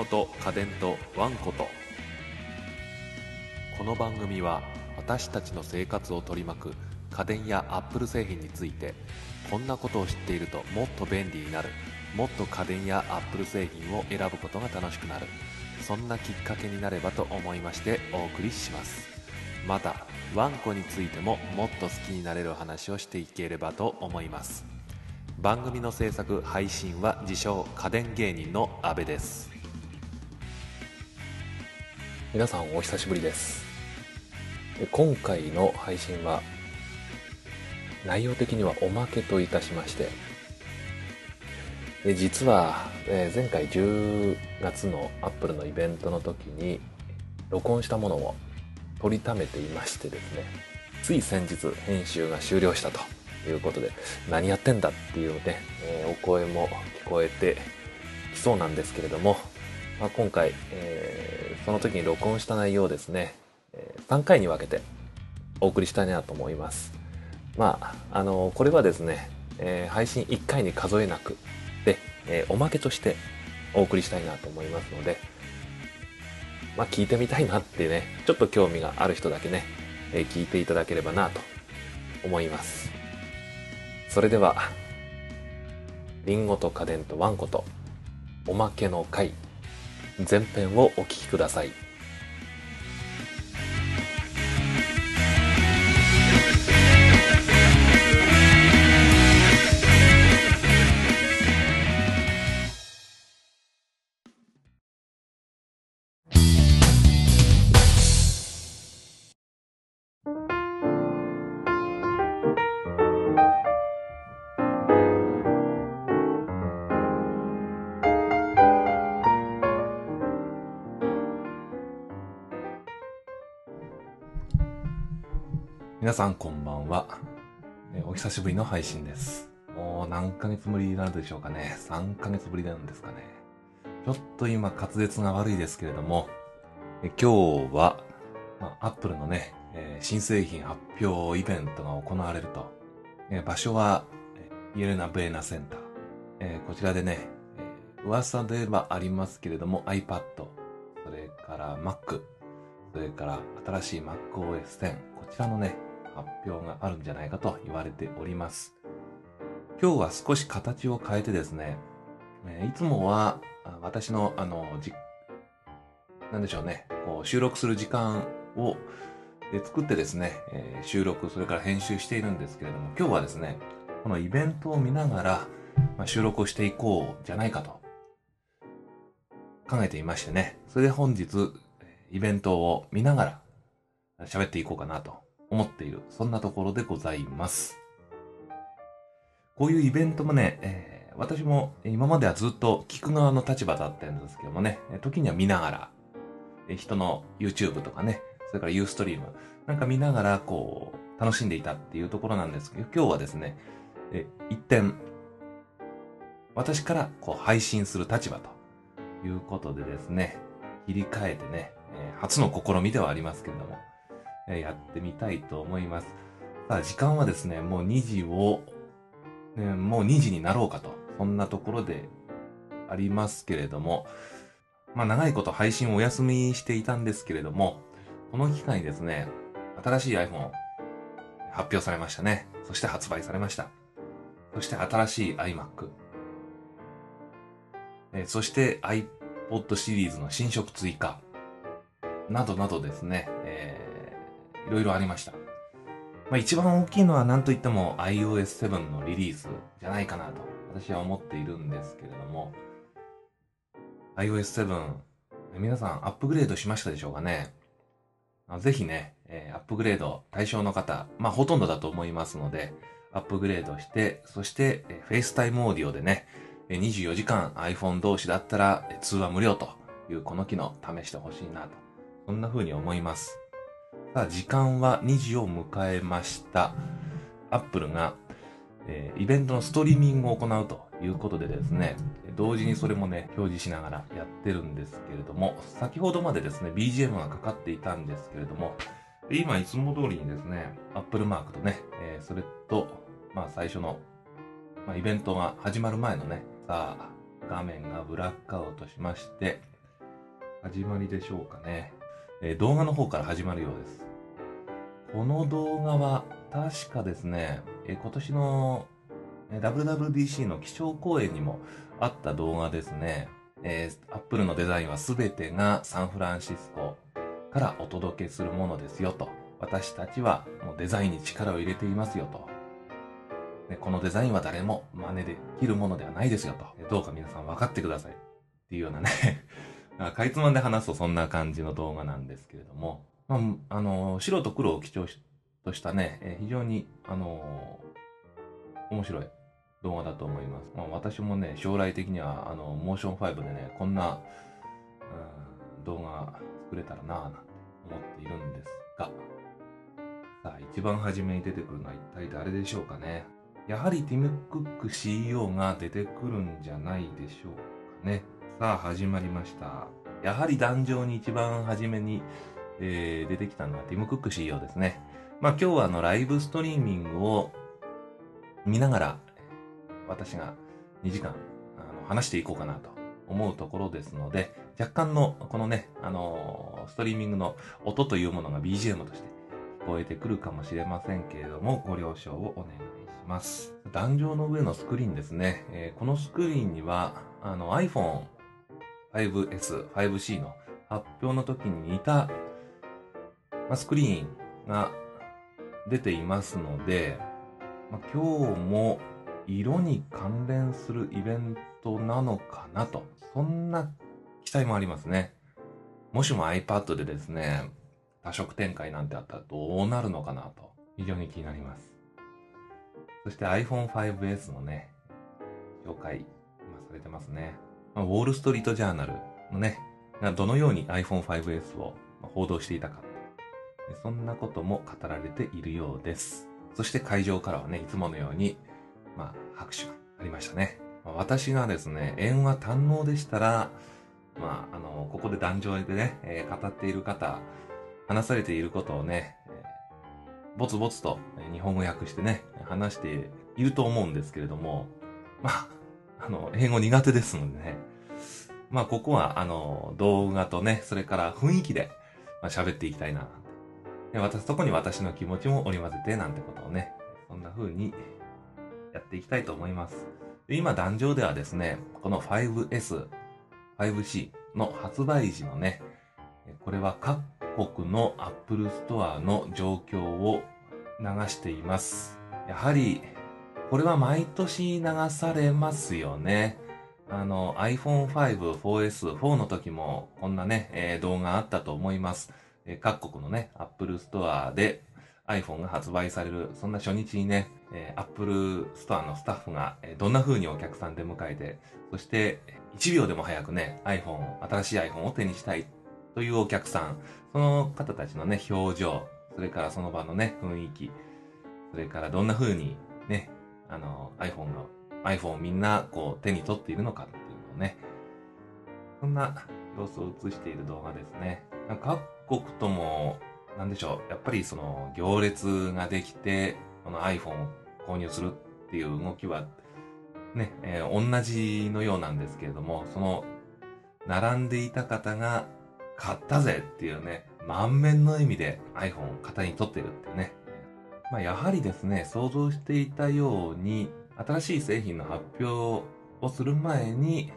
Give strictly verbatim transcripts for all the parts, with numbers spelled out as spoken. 物と家電とワンコと。この番組は私たちの生活を取り巻く家電やアップル製品について、こんなことを知っているともっと便利になる、もっと家電やアップル製品を選ぶことが楽しくなる、そんなきっかけになればと思いましてお送りします。またワンコについてももっと好きになれる話をしていければと思います。番組の制作配信は自称家電芸人の阿部です。皆さんお久しぶりです。今回の配信は内容的にはおまけといたしまして、実は前回じゅうがつのアップルのイベントの時に録音したものを取りためていましてですね、つい先日編集が終了したということで、何やってんだっていうね、えー、お声も聞こえてきそうなんですけれども、まあ、今回、えー、その時に録音した内容をですね、えー、さんかいに分けてお送りしたいなと思います。まああのー、これはですね、えー、配信いっかいに数えなくで、えー、おまけとしてお送りしたいなと思いますので、まあ、聞いてみたいなってね、ちょっと興味がある人だけね、えー、聞いていただければなと思います。それではリンゴと家電とワンコとおまけの回前編をお聞きください。皆さんこんばんは。お久しぶりの配信です。もう何ヶ月ぶりなんでしょうかね。さんかげつぶりなんですかね。ちょっと今滑舌が悪いですけれども、今日は Apple のね、新製品発表イベントが行われると。場所はイエレナ・ベーナセンター。こちらでね、噂ではありますけれども iPad、それから Mac、それから新しい マックオーエステン、こちらのね、発表があるんじゃないかと言われております。今日は少し形を変えてですね、いつもは私のあのじなんでしょうねこう収録する時間を作ってですね、収録それから編集しているんですけれども、今日はですねこのイベントを見ながら収録をしていこうじゃないかと考えていましてね、それで本日イベントを見ながら喋っていこうかなと思っている、そんなところでございます。こういうイベントもね、えー、私も今まではずっと聞く側の立場だったんですけどもね、時には見ながら、えー、人の YouTube とかね、それから Ustream なんか見ながらこう楽しんでいたっていうところなんですけど、今日はですね、えー、一点私からこう配信する立場ということでですね、切り替えてね、えー、初の試みではありますけれども、えー、やってみたいと思います。さあ時間はですね、もうにじを、えー、もうにじになろうかと、そんなところでありますけれども、まあ長いこと配信をお休みしていたんですけれども、この機会にですね、新しい iPhone 発表されましたね。そして発売されました。そして新しい iMac、えー、そして iPod シリーズの新色追加。などなどですね、えー、いろいろありました。まあ、一番大きいのは何といっても アイオーエスセブン のリリースじゃないかなと私は思っているんですけれども、アイオーエスセブン 皆さんアップグレードしましたでしょうかね。ぜひね、えー、アップグレード対象の方、まあほとんどだと思いますので、アップグレードして、そして、えー、FaceTime オーディオでね、にじゅうよじかん iPhone 同士だったら通話無料というこの機能試してほしいなと。そんな風に思います。さあ、時間はにじを迎えました。アップルが、えー、イベントのストリーミングを行うということでですね、同時にそれもね、表示しながらやってるんですけれども、先ほどまでですね、ビージーエム がかかっていたんですけれども、今いつも通りにですね、アップルマークとね、えー、それと、まあ最初の、まあ、イベントが始まる前のね、さあ、画面がブラックアウトしまして、始まりでしょうかね、えー、動画の方から始まるようです。この動画は確かですね、えー、今年の ダブリューダブリューディーシー の基調講演にもあった動画ですね。えー、Apple のデザインは全てがサンフランシスコからお届けするものですよと。私たちはもうデザインに力を入れていますよと。でこのデザインは誰も真似できるものではないですよと。どうか皆さん分かってください。っていうようなね。かいつまんで話すとそんな感じの動画なんですけれども。まあ、あの、白と黒を基調としたね、えー、非常に、あのー、面白い動画だと思います。まあ、私もね、将来的には、あの、モーションファイブでね、こんな、うん、動画作れたらなぁなんて思っているんですが、さあ、一番初めに出てくるのは一体誰でしょうかね。やはりティム・クック シーイーオー が出てくるんじゃないでしょうかね。さあ、始まりました。やはり壇上に一番初めに、えー、出てきたのはティム・クック シーイーオー ですね。まあ、今日はあの、ライブストリーミングを見ながら、私がにじかんあの話していこうかなと思うところですので、若干のこのね、あのー、ストリーミングの音というものが ビージーエム として聞こえてくるかもしれませんけれども、ご了承をお願いします。壇上の上のスクリーンですね。えー、このスクリーンには、あの アイフォンファイブエス、ファイブシー の発表の時に似た、まあ、スクリーンが出ていますので、まあ、今日も色に関連するイベントなのかなと。そんな期待もありますね。もしも iPad でですね、多色展開なんてあったらどうなるのかなと。非常に気になります。そして アイフォンファイブエス のね、紹介、今されてますね。ウォールストリートジャーナルのね、どのように アイフォンファイブエス を報道していたか。そんなことも語られているようです。そして会場からはね、いつものように、まあ、拍手がありましたね。まあ、私がですね、縁は堪能でしたら、まあ、あの、ここで壇上でね、えー、語っている方、話されていることをね、えー、ぼつぼつと日本語訳してね、話していると思うんですけれども、まあ、あの、英語苦手ですのでね、まあ、ここは、あの、動画とね、それから雰囲気で、まあ、喋っていきたいな。で、私、そこに私の気持ちも織り交ぜて、なんてことをね、そんな風に、やっていきたいと思います。今、壇上ではですね、この ファイブエス、ファイブシー の発売時のね、これは各国の Apple Store の状況を流しています。やはり、これは毎年流されますよね。あの、アイフォンファイブ、フォーエス、フォーの時もこんなね、動画あったと思います。各国のね、Apple Store で iPhone が発売される、そんな初日にね、Apple Store のスタッフがどんな風にお客さんで迎えて、そしていちびょうでも早くね、iPhone、新しい iPhone を手にしたいというお客さん、その方たちのね、表情、それからその場のね、雰囲気、それからどんな風にね、あの、iPhone の、iPhone をみんなこう手に取っているのかっていうのをね、そんな様子を映している動画ですね。各国とも、なんでしょう、やっぱりその行列ができて、この iPhone を購入するっていう動きはね、えー、同じのようなんですけれども、その並んでいた方が買ったぜっていうね、満面の意味で iPhone を肩に取ってるっていうね。まあやはりですね、想像していたように、新しい製品の発表をする前に、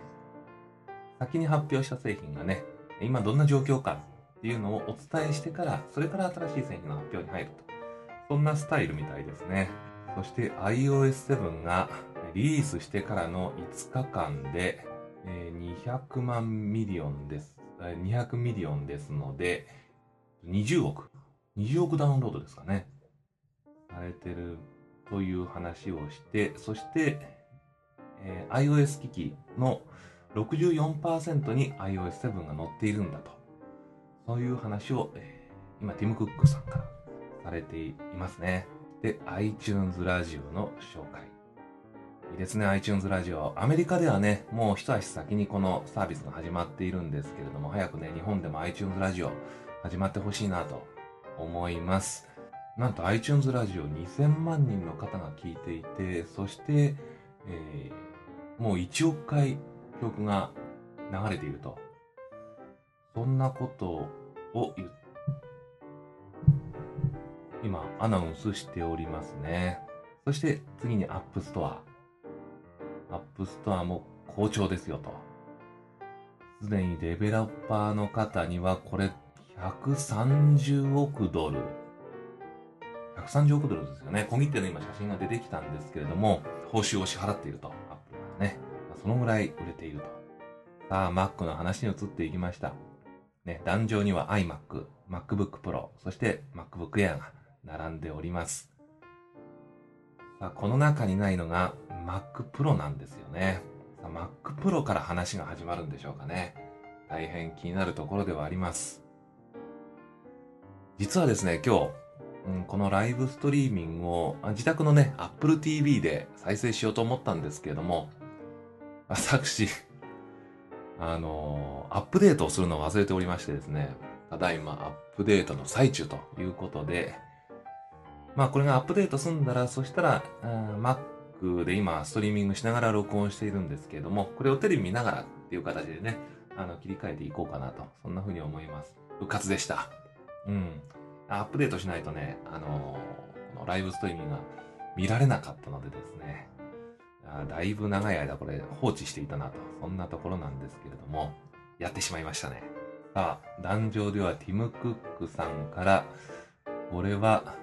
先に発表した製品がね、今どんな状況かっていうのをお伝えしてから、それから新しい製品の発表に入ると。そんなスタイルみたいですね。そして アイオーエスセブン がリリースしてからのいつかかんでにひゃくまんミリオンです。にひゃくミリオンですので、にじゅうおく。にじゅうおくダウンロードですかね。されてるという話をして、そして、えー、iOS 機器の ろくじゅうよんパーセント に アイオーエスセブン が載っているんだと。そういう話を、えー、今、ティム・クックさんからされていますね。で、iTunes ラジオの紹介。いいですね、iTunes ラジオ。アメリカではね、もう一足先にこのサービスが始まっているんですけれども、早くね、日本でも iTunes ラジオ始まってほしいなと思います。なんと iTunes ラジオにせんまんにんの方が聞いていて、そして、えー、もういちおくかい曲が流れていると。そんなことを言っ今アナウンスしておりますね。そして次に App Store。App Store も好調ですよと。すでにデベロッパーの方にはこれひゃくさんじゅうおくドル。ひゃくさんじゅうおくドルですよね。小切手の今写真が出てきたんですけれども、報酬を支払っていると。Apple がね。そのぐらい売れていると。さあ、Mac の話に移っていきました。ね、壇上には iMac、MacBook Pro、そして MacBook Air が並んでおります。さあ、この中にないのが MacPro なんですよね。MacPro から話が始まるんでしょうかね。大変気になるところではあります。実はですね、今日、うん、このライブストリーミングを自宅のね、Apple ティーブイ で再生しようと思ったんですけれども、私、あのー、アップデートをするのを忘れておりましてですね、ただいまアップデートの最中ということで、まあこれがアップデート済んだら、そしたら、Mac で今ストリーミングしながら録音しているんですけれども、これをテレビ見ながらっていう形でね、あの切り替えていこうかなと、そんな風に思います。復活でした。うん。アップデートしないとね、あのー、このライブストリーミングが見られなかったのでですね、だいぶ長い間これ放置していたなと、そんなところなんですけれども、やってしまいましたね。さあ、壇上ではティム・クックさんから、これは、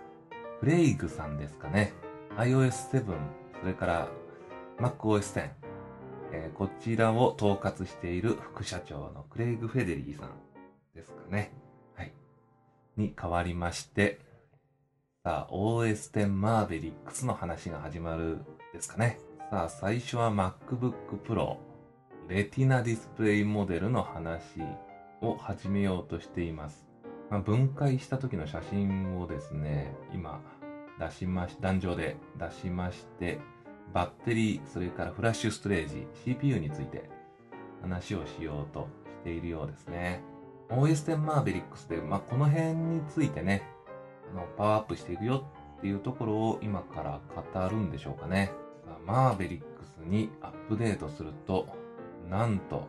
クレイグさんですかね。アイオーエスセブン、それから マックオーエステン、えー、こちらを統括している副社長のクレイグ・フェデリーさんですかね。はい。に変わりまして、さあ、オーエステン マーベリックスの話が始まるですかね。さあ、最初は MacBook Pro、レティナディスプレイモデルの話を始めようとしています。まあ、分解した時の写真をですね、今出しまし、壇上で出しまして、バッテリー、それからフラッシュストレージ、シーピーユー について話をしようとしているようですね。オーエステン Mavericks で、まあ、この辺についてね、パワーアップしていくよっていうところを今から語るんでしょうかね。マーベリックスにアップデートすると、なんと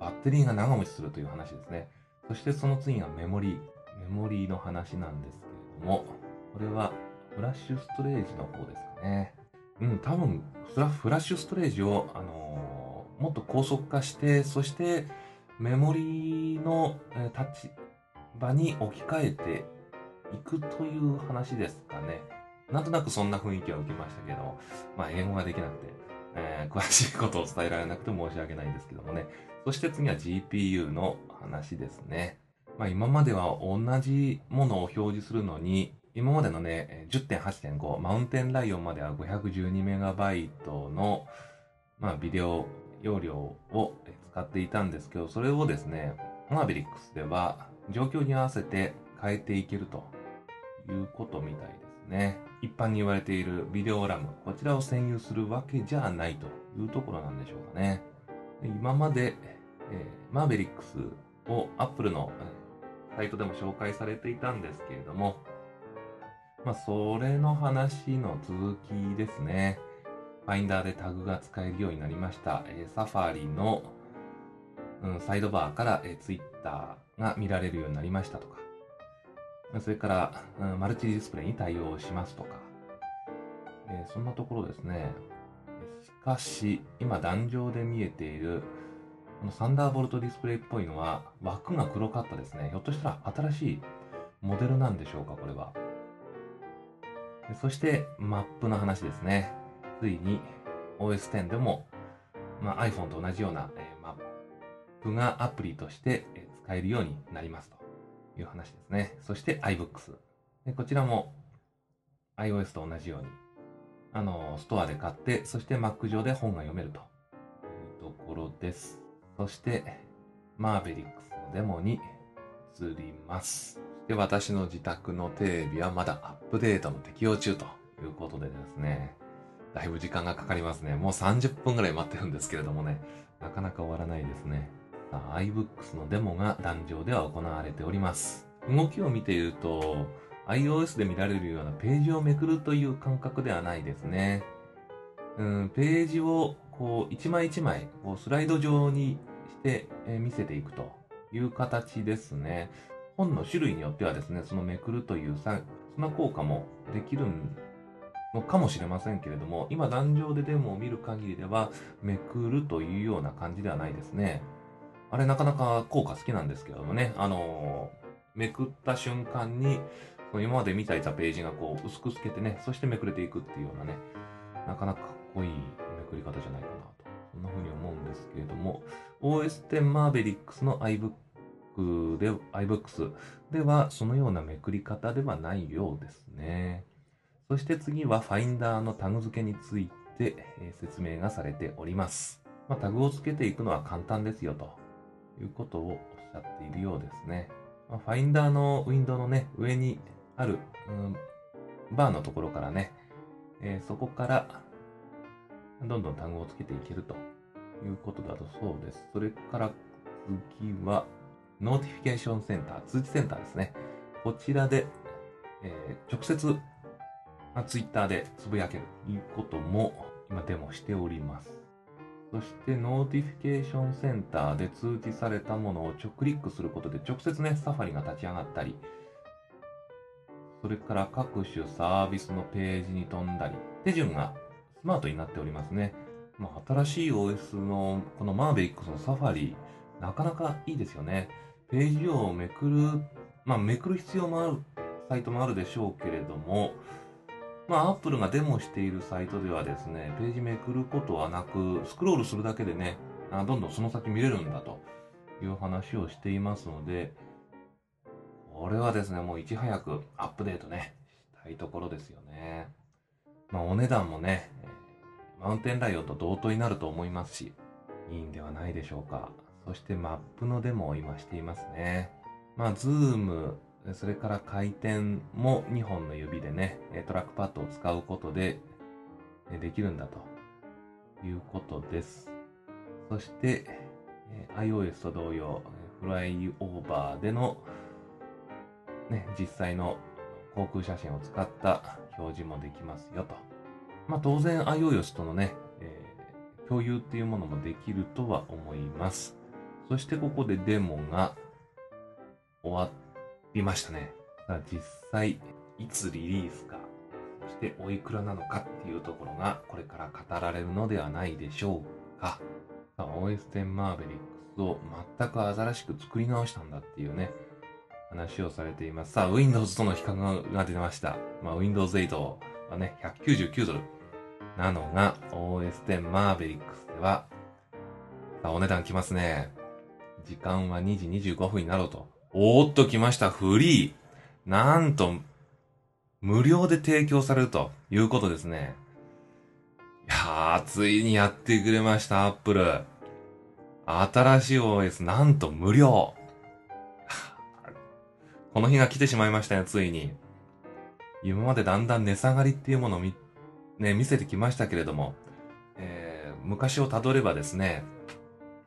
バッテリーが長持ちするという話ですね。そしてその次がメモリー。メモリーの話なんですけれども、これはフラッシュストレージの方ですかね。うん、多分、それはフラッシュストレージを、あのー、もっと高速化して、そしてメモリーの立場に置き換えていくという話ですかね。なんとなくそんな雰囲気は受けましたけど、まあ英語ができなくて、えー、詳しいことを伝えられなくて申し訳ないんですけどもね。そして次は ジーピーユー の話ですね。まあ今までは同じものを表示するのに、今までのね、じゅってんはちてんご、マウンテンライオンまでは ごひゃくじゅうにメガバイト の、まあ、ビデオ容量を使っていたんですけど、それをですね、マーベリックスでは状況に合わせて変えていけるということみたいですね。一般に言われているビデオラム、こちらを占有するわけじゃないというところなんでしょうかね。今まで、えー、マーベリックスを Apple のサイトでも紹介されていたんですけれども、まあ、それの話の続きですね。ファインダーでタグが使えるようになりました。えー、サファリの、うん、サイドバーから、えー、Twitter が見られるようになりましたとか、それから、うん、マルチディスプレイに対応しますとか、えー、そんなところですね。しかし、今壇上で見えている、このサンダーボルトディスプレイっぽいのは枠が黒かったですね。ひょっとしたら新しいモデルなんでしょうか、これは。そして、マップの話ですね。ついに オーエステン でも、まあ、iPhone と同じような、えー、マップがアプリとして使えるようになりますと。いう話ですね。そして iBooks。こちらも iOS と同じように、あの、ストアで買って、そして Mac 上で本が読めるというところです。そして、マーベリックスのデモに移ります。で、私の自宅のテレビはまだアップデートの適用中ということでですね、だいぶ時間がかかりますね。もうさんじゅっぷんぐらい待ってるんですけれどもね、なかなか終わらないですね。iBooks のデモが壇上では行われております。動きを見ていると、iOS で見られるようなページをめくるという感覚ではないですね。うん、ページをこう一枚一枚こうスライド状にして見せていくといいう形ですね。本の種類によってはですね、そのめくるというさ、そんな効果もできるのかもしれませんけれども、今壇上でデモを見る限りでは、めくるというような感じではないですね。あれなかなか効果好きなんですけどもね、あのー、めくった瞬間に、今まで見ていたページがこう薄く透けてね、そしてめくれていくっていうようなね、なかなかかっこいいめくり方じゃないかなと、そんな風に思うんですけれども、オーエステン マーベリックスの iBook で、iBooks ではそのようなめくり方ではないようですね。そして次は Finder のタグ付けについて説明がされております。まあ、タグを付けていくのは簡単ですよということをおっしゃっているようですね。まあ、Finder のウィンドウのね、上にある、うん、バーのところからね、えー、そこからどんどんタグをつけていけるということだとそうです。それから次は、ノーティフィケーションセンター、通知センターですね。こちらで、えー、直接、まあ、Twitter でつぶやけるということも今デモしております。そして、ノーティフィケーションセンターで通知されたものをちょクリックすることで、直接ね、サファリが立ち上がったり、それから各種サービスのページに飛んだり、手順がスマートになっておりますね。まあ、新しい オーエス のこのマーベリックスのサファリ、なかなかいいですよね。ページをめくる、まあ、めくる必要もあるサイトもあるでしょうけれども、まあ、Apple がデモしているサイトではですね、ページめくることはなく、スクロールするだけでね、どんどんその先見れるんだという話をしていますので、これはですね、もういち早くアップデートね、したいところですよね。まあ、お値段もね、マウンテンライオンと同等になると思いますし、いいんではないでしょうか。そしてマップのデモを今していますね。まあ、ズーム、それから回転もにほんの指でね、トラックパッドを使うことでできるんだということです。そして、iOS と同様、フライオーバーでのね、実際の航空写真を使った表示もできますよと。まあ、当然 iOS とのね、えー、共有っていうものもできるとは思います。そしてここでデモが終わりましたね。さあ実際いつリリースか、そしておいくらなのかっていうところがこれから語られるのではないでしょうか。さあ オーエステン マーベリックスを全く新しく作り直したんだっていうね、話をされています。さあ、Windows との比較が出ました。まあ、ウィンドウズエイト はね、ひゃくきゅうじゅうきゅうドル。なのが、オーエステン Mavericks では、さあ、お値段きますね。時間はにじにじゅうごふんになろうと。おーっと来ました、フリー。なんと、無料で提供されるということですね。いやー、ついにやってくれました、Apple。新しい オーエス、なんと無料。この日が来てしまいましたよ、ついに。今までだんだん値下がりっていうものを見、ね、見せてきましたけれども、えー、昔をたどればですね、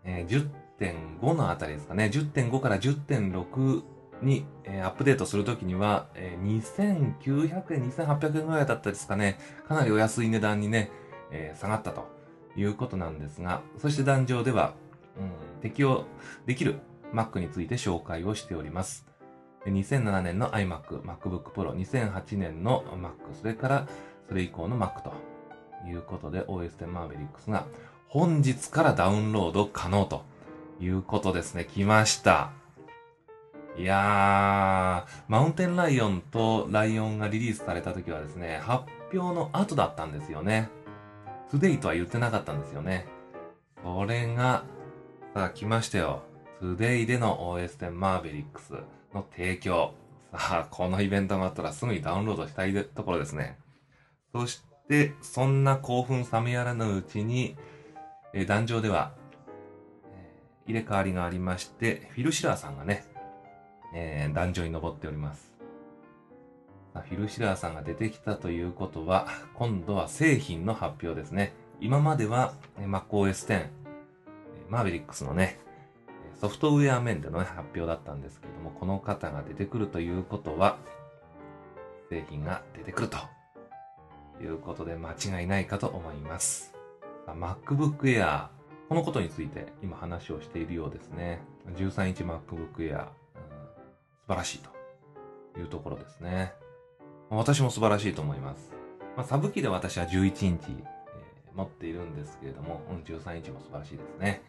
えー、じゅってんご のあたりですかね、じゅってんご から じゅってんろく に、えー、アップデートするときには、えー、にせんきゅうひゃくえん、にせんはっぴゃくえんぐらいだったですかね、かなりお安い値段にね、えー、下がったということなんですが、そして壇上では、うん、適用できる Mac について紹介をしております。にせんななねんの iMac、MacBook Pro、にせんはちねんの Mac、それからそれ以降の Mac ということで オーエステン Mavericks が本日からダウンロード可能ということですね。来ました。いやー、マウンテンライオンとライオンがリリースされた時はですね、発表の後だったんですよね。Today とは言ってなかったんですよね。それが、さあ来ましたよ。Today での オーエステン Mavericks。の提供。さあ、このイベントがあったらすぐにダウンロードしたいところですね。そして、そんな興奮冷めやらぬうちに、えー、壇上では、えー、入れ替わりがありまして、フィル・シラーさんがね、えー、壇上に上っております。さあ、フィル・シラーさんが出てきたということは、今度は製品の発表ですね。今までは、えー、マックオーエステン、マーベリックスのね、ソフトウェア面での、ね、発表だったんですけれども、この方が出てくるということは、製品が出てくるということで間違いないかと思います。MacBook Air、このことについて今話をしているようですね。じゅうさんインチ MacBook Air、うん、素晴らしいというところですね。私も素晴らしいと思います。まあ、サブ機で私はじゅういちインチ、えー、持っているんですけれども、じゅうさんインチも素晴らしいですね。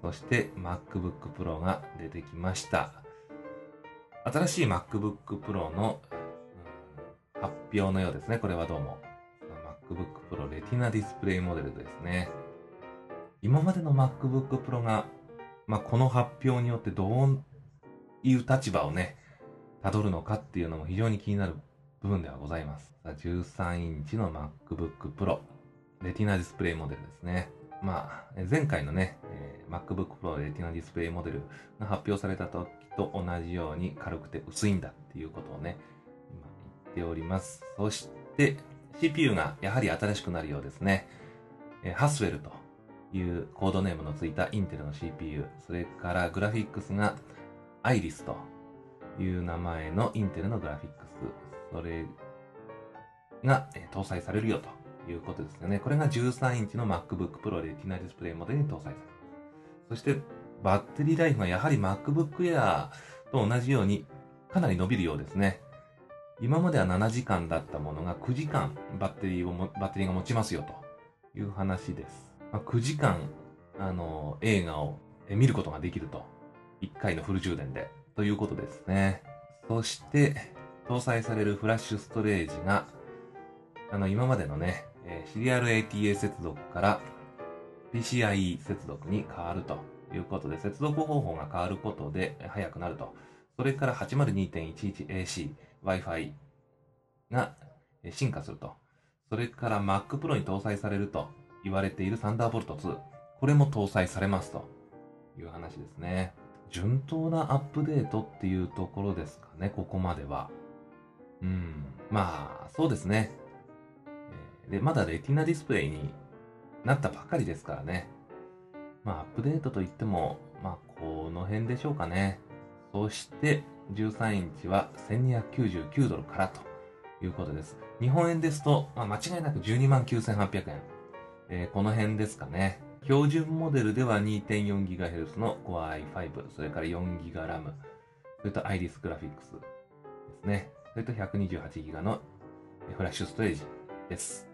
そして MacBook Pro が出てきました。新しい MacBook Pro の発表のようですね。これはどうも。MacBook Pro Retina ディスプレイモデルですね。今までの MacBook Pro が、まあ、この発表によってどういう立場をね、辿るのかっていうのも非常に気になる部分ではございます。じゅうさんインチの MacBook Pro Retina ディスプレイモデルですね。まあ、前回のね、えー、MacBook Pro Retina ディスプレイモデルが発表された時と同じように軽くて薄いんだっていうことをね、今言っております。そして、シーピーユー がやはり新しくなるようですね。えー、ハスウェルというコードネームのついたインテルの シーピーユー、それからグラフィックスが Iris という名前のインテルのグラフィックス、それが、えー、搭載されるよということですよね。これがじゅうさんインチの MacBook Pro Retina ディスプレイモデルに搭載されます。そしてバッテリーライフがやはり MacBook Air と同じようにかなり伸びるようですね。今まではななじかんだったものがくじかんバッテリーをもバッテリーが持ちますよという話です。まあ、くじかんあの映画を見ることができると。いっかいのフル充電でということですね。そして搭載されるフラッシュストレージがあの今までのね、シリアル エーティーエー 接続から ピーシーアイイー 接続に変わるということで、接続方法が変わることで速くなると。それから はちまるにてんいちいちエーシー、Wi-Fi が進化すると。それから Mac Pro に搭載されると言われている サンダーボルトツー。これも搭載されますという話ですね。順当なアップデートっていうところですかね、ここまでは。うん。まあ、そうですね。で、まだレティナディスプレイになったばかりですからね。まあ、アップデートといっても、まあ、この辺でしょうかね。そして、じゅうさんインチはせんにひゃくきゅうじゅうきゅうドルからということです。日本円ですと、まあ、間違いなくじゅうにまんきゅうせんはっぴゃくえん、えー。この辺ですかね。標準モデルでは にてんよんギガヘルツ の Core アイファイブ、それから よんギガ RAM、それと Iris Graphics ですね。それと ひゃくにじゅうはちギガ のフラッシュストレージです。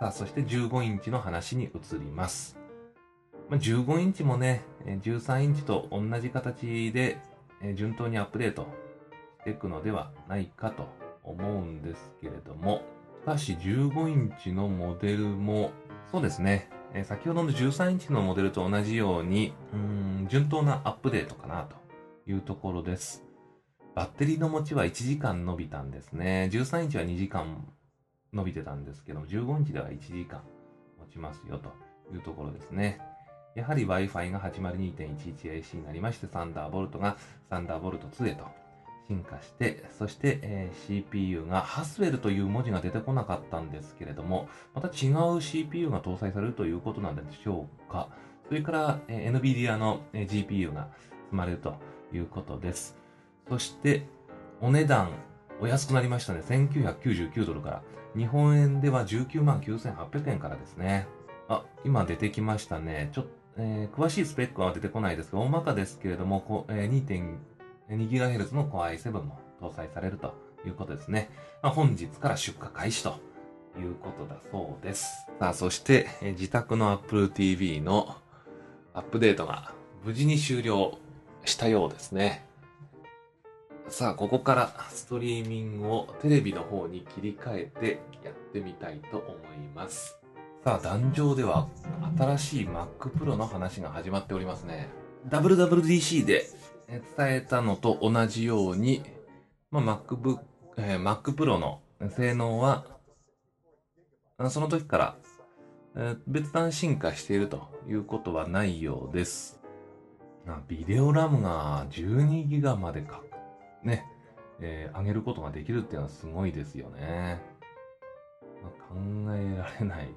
さあ、そしてじゅうごインチの話に移ります。まあ、じゅうごインチもね、じゅうさんインチと同じ形で、順当にアップデートしていくのではないかと思うんですけれども、しかしじゅうごインチのモデルも、そうですね、先ほどのじゅうさんインチのモデルと同じように、うーん、順当なアップデートかなというところです。バッテリーの持ちはいちじかん伸びたんですね。じゅうさんインチはにじかん伸びてたんですけども、じゅうごインチではいちじかん持ちますよというところですね。やはり Wi-Fi が はちまるにてんいちいちエーシー になりまして、Thunderbolt が サンダーボルトツー へと進化して、そして、えー、シーピーユー が Haswell という文字が出てこなかったんですけれども、また違う シーピーユー が搭載されるということなんでしょうか。それから、えー、NVIDIA の、えー、ジーピーユー が積まれるということです。そして、お値段、お安くなりましたね。せんきゅうひゃくきゅうじゅうきゅうドルから。日本円ではじゅうきゅうまんきゅうせんはっぴゃくえんからですね。あ、今出てきましたね。ちょっとえー、詳しいスペックは出てこないですが、大まかですけれども、えー、にてんにギガヘルツ の Core アイセブン も搭載されるということですね。まあ、本日から出荷開始ということだそうです。さあ、そして、えー、自宅の Apple ティーブイ のアップデートが無事に終了したようですね。さあ、ここからストリーミングをテレビの方に切り替えてやってみたいと思います。さあ、壇上では新しい Mac Pro の話が始まっておりますね。ダブリューダブリューディーシー で伝えたのと同じように、まあ、MacBook、えー、Mac Pro の性能は、その時から、えー、別段進化しているということはないようです。ビデオラムが じゅうにギガ までか、ね、えー、上げることができるっていうのはすごいですよね。まあ、考えられない。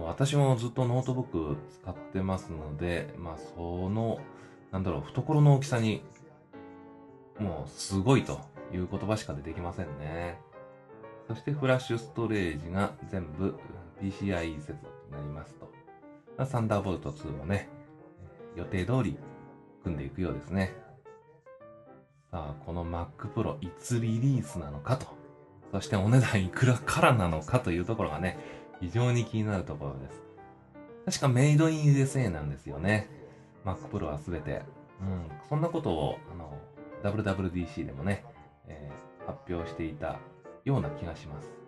私もずっとノートブック使ってますので、まあ、その、なんだろう、懐の大きさに、もう、すごいという言葉しか出てきませんね。そして、フラッシュストレージが全部 ピーシーアイイー 接続になりますとサンダーボルトツーをね、予定通り組んでいくようですね。さあ、この Mac Pro いつリリースなのかと、そしてお値段いくらからなのかというところがね、非常に気になるところです。確かメイドイン ユーエスエー なんですよね。Mac Pro はすべて。うん、そんなことをあの ダブリューダブリューディーシー でもね、えー、発表していたような気がします。